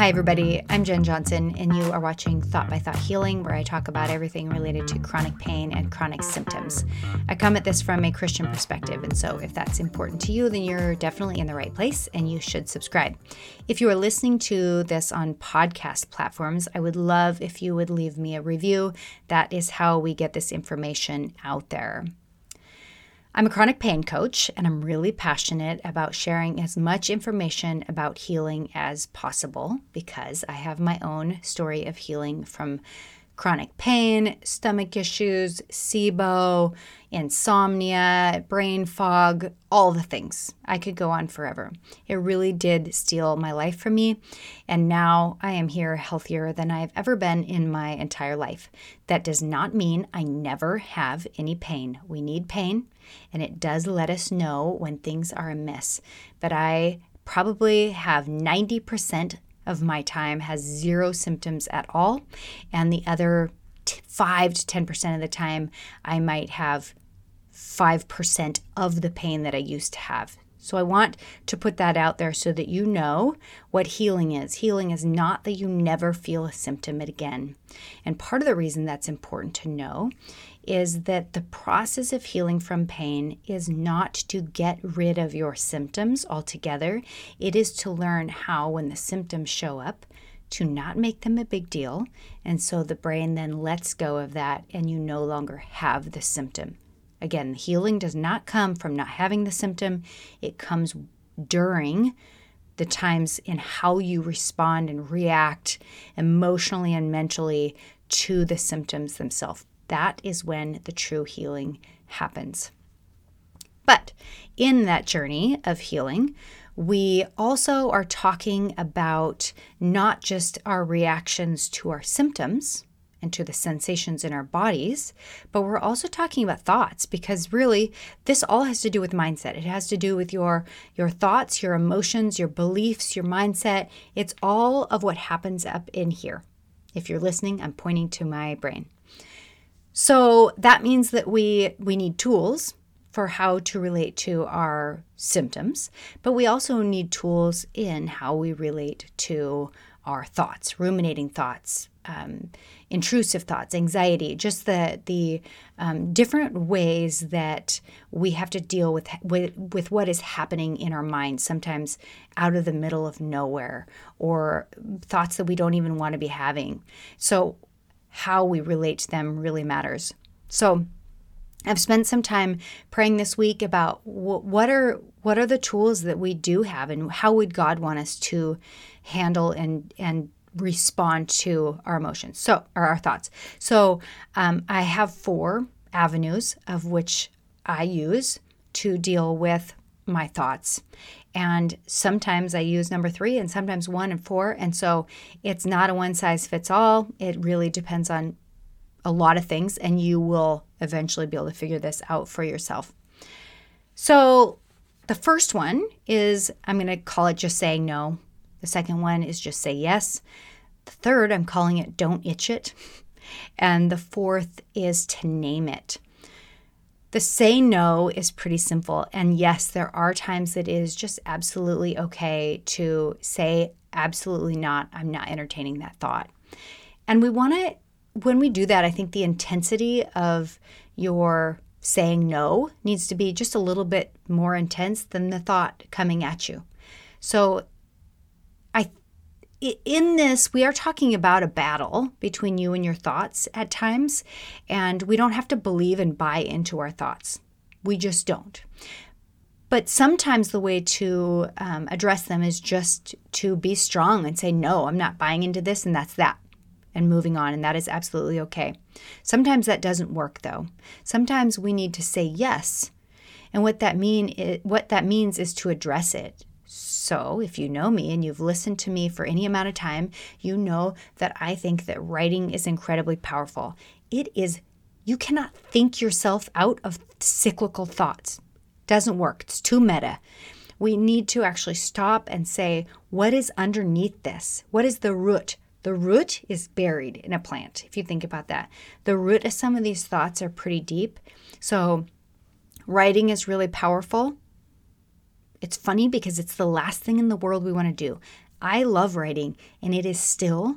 Hi, everybody. I'm Jen Johnson, and you are watching Thought by Thought Healing, where I talk about everything related to chronic pain and chronic symptoms. I come at this from a Christian perspective, and so if that's important to you, then you're definitely in the right place, and you should subscribe. If you are listening to this on podcast platforms, I would love if you would leave me a review. That is how we get this information out there. I'm a chronic pain coach, and I'm really passionate about sharing as much information about healing as possible because I have my own story of healing from chronic pain, stomach issues, SIBO, insomnia, brain fog, all the things. I could go on forever. It really did steal my life from me, and now I am here healthier than I've ever been in my entire life. That does not mean I never have any pain. We need pain, and it does let us know when things are amiss, but I probably have 90% of my time has zero symptoms at all, and the other 5 to 10% of the time, I might have 5% of the pain that I used to have. So I want to put that out there so that you know what healing is. Healing is not that you never feel a symptom again. And part of the reason that's important to know is that the process of healing from pain is not to get rid of your symptoms altogether. It is to learn how, when the symptoms show up, to not make them a big deal. And so the brain then lets go of that and you no longer have the symptom. Again, healing does not come from not having the symptom. It comes during the times in how you respond and react emotionally and mentally to the symptoms themselves. That is when the true healing happens. But in that journey of healing, we also are talking about not just our reactions to our symptoms and to the sensations in our bodies, but we're also talking about thoughts, because really this all has to do with mindset. It has to do with your thoughts, your emotions, your beliefs, your mindset. It's all of what happens up in here. If you're listening, I'm pointing to my brain. So that means that we need tools for how to relate to our symptoms, but we also need tools in how we relate to our thoughts, ruminating thoughts, intrusive thoughts, anxiety, just the different ways that we have to deal with what is happening in our mind, sometimes out of the middle of nowhere, or thoughts that we don't even want to be having. So how we relate to them really matters. So I've spent some time praying this week about what are the tools that we do have, and how would God want us to handle and respond to our emotions, so, or our thoughts. So I have 4 avenues of which I use to deal with my thoughts. And sometimes I use number 3, and sometimes 1 and 4. And so it's not a one size fits all. It really depends on a lot of things, and you will eventually be able to figure this out for yourself. So the first one is, I'm going to call it just saying no. The second one is just say yes. The third, I'm calling it don't itch it. And the fourth is to name it. The say no is pretty simple. And yes, there are times that it is just absolutely okay to say absolutely not. I'm not entertaining that thought. And we want to, when we do that, I think the intensity of your saying no needs to be just a little bit more intense than the thought coming at you. So in this, we are talking about a battle between you and your thoughts at times, and we don't have to believe and buy into our thoughts. We just don't. But sometimes the way to address them is just to be strong and say, no, I'm not buying into this, and that's that, and moving on, and that is absolutely okay. Sometimes that doesn't work, though. Sometimes we need to say yes, and what that means is to address it. So if you know me and you've listened to me for any amount of time, you know that I think that writing is incredibly powerful. It is, you cannot think yourself out of cyclical thoughts. Doesn't work. It's too meta. We need to actually stop and say, what is underneath this? What is the root? The root is buried in a plant, if you think about that. The root of some of these thoughts are pretty deep. So writing is really powerful. It's funny because it's the last thing in the world we want to do. I love writing, and it is still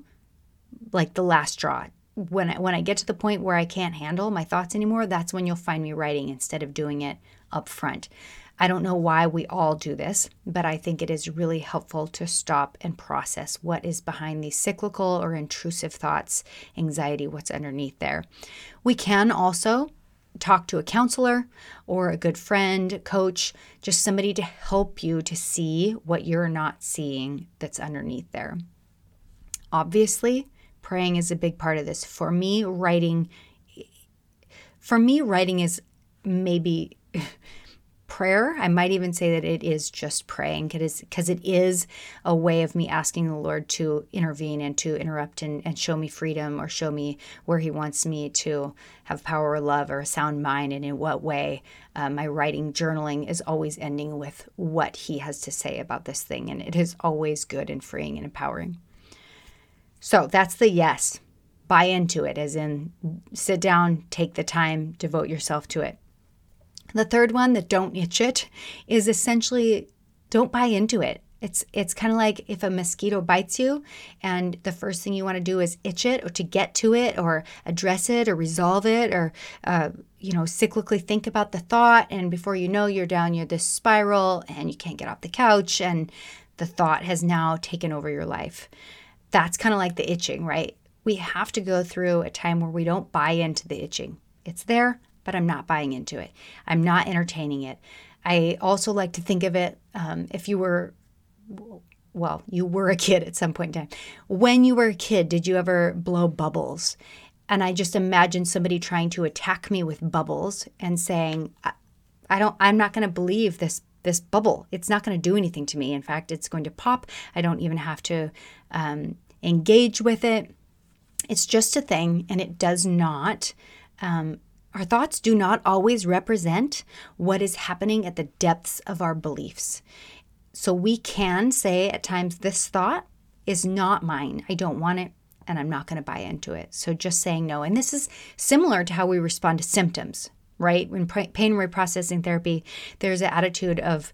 like the last straw. When I get to the point where I can't handle my thoughts anymore, that's when you'll find me writing instead of doing it up front. I don't know why we all do this, but I think it is really helpful to stop and process what is behind these cyclical or intrusive thoughts, anxiety, what's underneath there. We can also talk to a counselor or a good friend, coach, just somebody to help you to see what you're not seeing that's underneath there. Obviously, praying is a big part of this. For me, writing is maybe prayer. I might even say that it is just praying because it is a way of me asking the Lord to intervene and to interrupt and show me freedom or show me where he wants me to have power or love or a sound mind and in what way. My writing, journaling is always ending with what he has to say about this thing, and it is always good and freeing and empowering. So that's the yes. Buy into it, as in sit down, take the time, devote yourself to it. The third one, the don't itch it, is essentially don't buy into it. It's kind of like if a mosquito bites you and the first thing you want to do is itch it or to get to it or address it or resolve it or, cyclically think about the thought. And before you know, you're down, you're this spiral and you can't get off the couch and the thought has now taken over your life. That's kind of like the itching, right? We have to go through a time where we don't buy into the itching. It's there, but I'm not buying into it. I'm not entertaining it. I also like to think of it, if you were, well, you were a kid at some point in time. When you were a kid, did you ever blow bubbles? And I just imagine somebody trying to attack me with bubbles and saying, I'm not going to believe this bubble. It's not going to do anything to me. In fact, it's going to pop. I don't even have to engage with it. It's just a thing, and it does not our thoughts do not always represent what is happening at the depths of our beliefs. So we can say at times, this thought is not mine. I don't want it, and I'm not going to buy into it. So just saying no. And this is similar to how we respond to symptoms, right? In pain reprocessing therapy, there's an attitude of,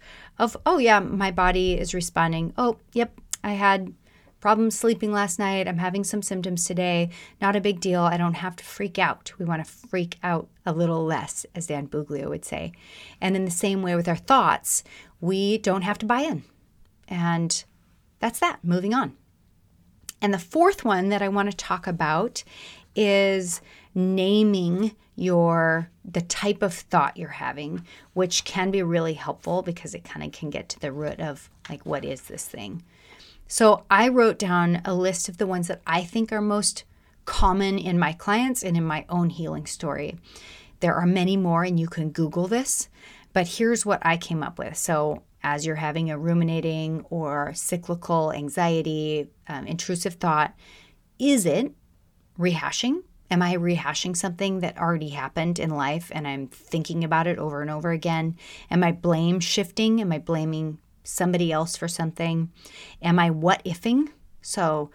oh yeah, my body is responding. Oh, yep, I had problems sleeping last night. I'm having some symptoms today. Not a big deal. I don't have to freak out. We want to freak out a little less, as Dan Buglio would say. And in the same way with our thoughts, we don't have to buy in. And that's that. Moving on. And the fourth one that I want to talk about is naming the type of thought you're having, which can be really helpful because it kind of can get to the root of like, what is this thing? So I wrote down a list of the ones that I think are most common in my clients and in my own healing story. There are many more, and you can Google this, but here's what I came up with. So as you're having a ruminating or cyclical anxiety, intrusive thought, is it rehashing? Am I rehashing something that already happened in life and I'm thinking about it over and over again? Am I blame shifting? Am I blaming somebody else for something? Am I what ifing? So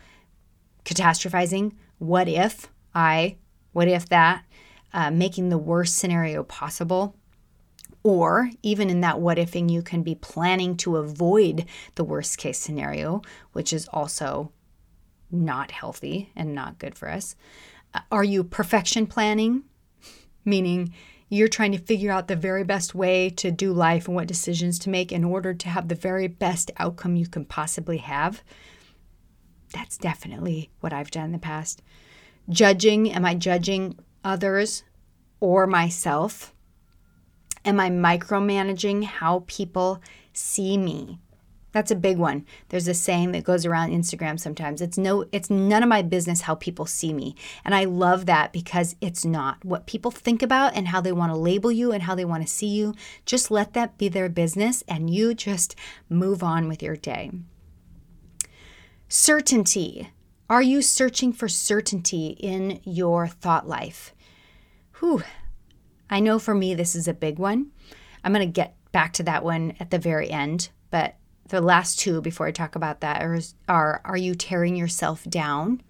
catastrophizing, what if I, what if that, making the worst scenario possible. Or even in that what ifing, you can be planning to avoid the worst case scenario, which is also not healthy and not good for us. Are you perfection planning? Meaning you're trying to figure out the very best way to do life and what decisions to make in order to have the very best outcome you can possibly have. That's definitely what I've done in the past. Judging, am I judging others or myself? Am I micromanaging how people see me? That's a big one. There's a saying that goes around Instagram sometimes. It's none of my business how people see me. And I love that because it's not what people think about and how they want to label you and how they want to see you. Just let that be their business and you just move on with your day. Certainty. Are you searching for certainty in your thought life? Whew. I know for me, this is a big one. I'm going to get back to that one at the very end, but the last two before I talk about that are you tearing yourself down?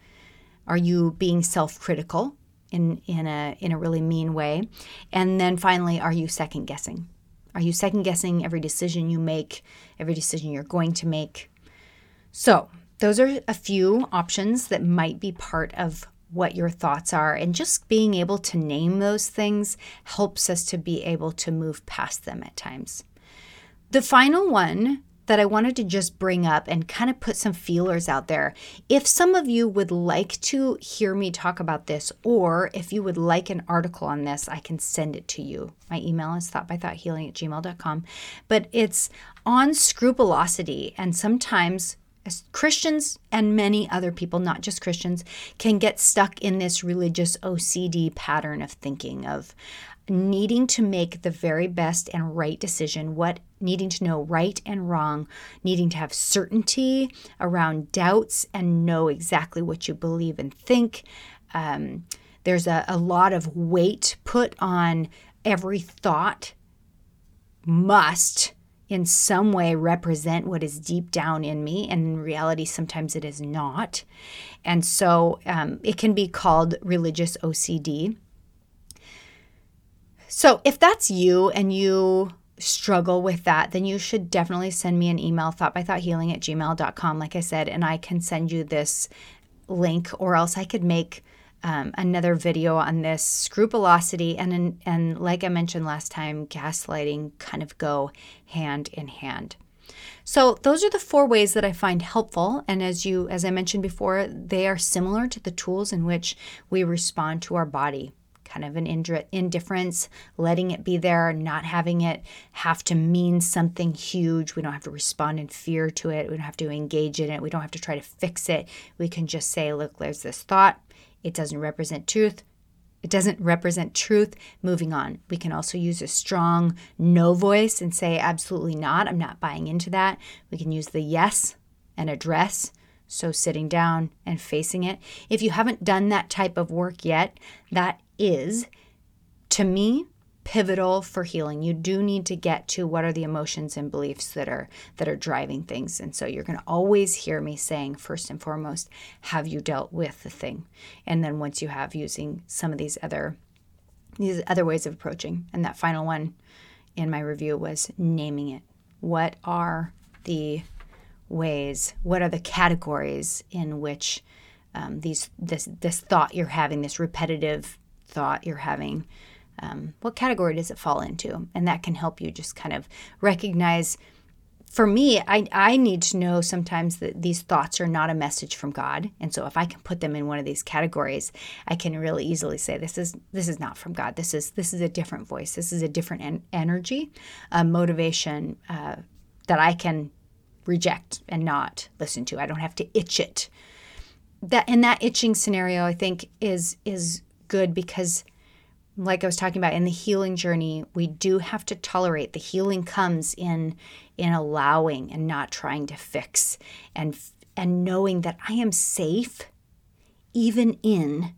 Are you being self-critical in a really mean way? And then finally, are you second-guessing? Are you second-guessing every decision you make, every decision you're going to make? So those are a few options that might be part of what your thoughts are, and just being able to name those things helps us to be able to move past them at times. The final one that I wanted to just bring up and kind of put some feelers out there. If some of you would like to hear me talk about this, or if you would like an article on this, I can send it to you. My email is thoughtbythoughthealing@gmail.com, but it's on scrupulosity, and sometimes as Christians and many other people, not just Christians, can get stuck in this religious OCD pattern of thinking, of needing to make the very best and right decision, needing to know right and wrong, needing to have certainty around doubts and know exactly what you believe and think. There's a lot of weight put on every thought must in some way represent what is deep down in me, and in reality sometimes it is not. And so it can be called religious OCD. So if that's you and you struggle with that, then you should definitely send me an email, thoughtbythoughthealing@gmail.com, like I said, and I can send you this link, or else I could make another video on this. Scrupulosity and like I mentioned last time, gaslighting kind of go hand in hand. So those are the four ways that I find helpful, and as I mentioned before, they are similar to the tools in which we respond to our body. Kind of an indifference, letting it be there, not having it have to mean something huge. We don't have to respond in fear to it. We don't have to engage in it. We don't have to try to fix it. We can just say, look, there's this thought. It doesn't represent truth. Moving on. We can also use a strong no voice and say, absolutely not. I'm not buying into that. We can use the yes and address. So sitting down and facing it. If you haven't done that type of work yet, that is, to me, pivotal for healing. You do need to get to what are the emotions and beliefs that are driving things. And so you're going to always hear me saying, first and foremost, have you dealt with the thing? And then once you have, using some of these other ways of approaching. And that final one in my review was naming it. What are the ways, what are the categories in which this thought you're having, this repetitive thought you're having, what category does it fall into? And that can help you just kind of recognize. For me, I need to know sometimes that these thoughts are not a message from God. And so if I can put them in one of these categories, I can really easily say, this is not from God. This is a different voice. This is a different energy, motivation that I can reject and not listen to. I don't have to itch it. That itching scenario, I think, is good because, like I was talking about in the healing journey, we do have to tolerate. The healing comes in allowing and not trying to fix, and knowing that I am safe, even in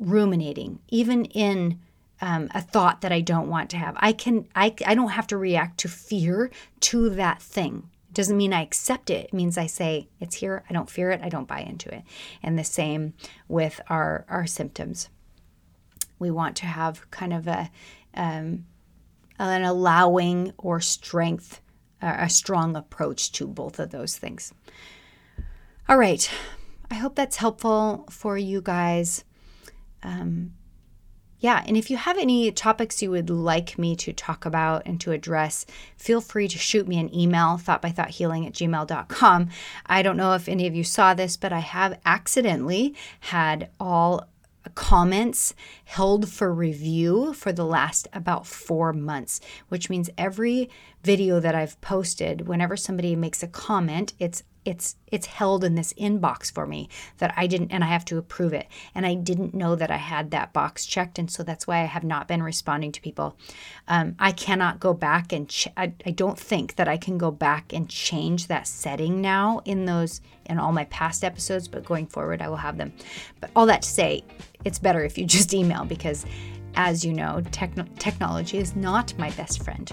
ruminating, even in a thought that I don't want to have. I don't have to react to fear to that thing. It doesn't mean I accept it. It means I say, it's here. I don't fear it. I don't buy into it. And the same with our symptoms. We want to have kind of an allowing or strength, a strong approach to both of those things. All right. I hope that's helpful for you guys. Yeah, and if you have any topics you would like me to talk about and to address, feel free to shoot me an email, thoughtbythoughthealing@gmail.com. I don't know if any of you saw this, but I have accidentally had all comments held for review for the last about 4 months, which means every video that I've posted, whenever somebody makes a comment, it's held in this inbox for me that I didn't, and I have to approve it. And I didn't know that I had that box checked. And so that's why I have not been responding to people. I cannot go back and I don't think that I can go back and change that setting now in all my past episodes, but going forward, I will have them. But all that to say, it's better if you just email, because as you know, technology is not my best friend.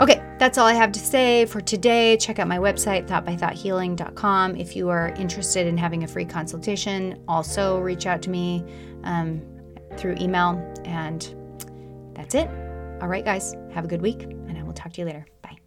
Okay, that's all I have to say for today. Check out my website, thoughtbythoughthealing.com. If you are interested in having a free consultation, also reach out to me through email. And that's it. All right, guys, have a good week, and I will talk to you later. Bye.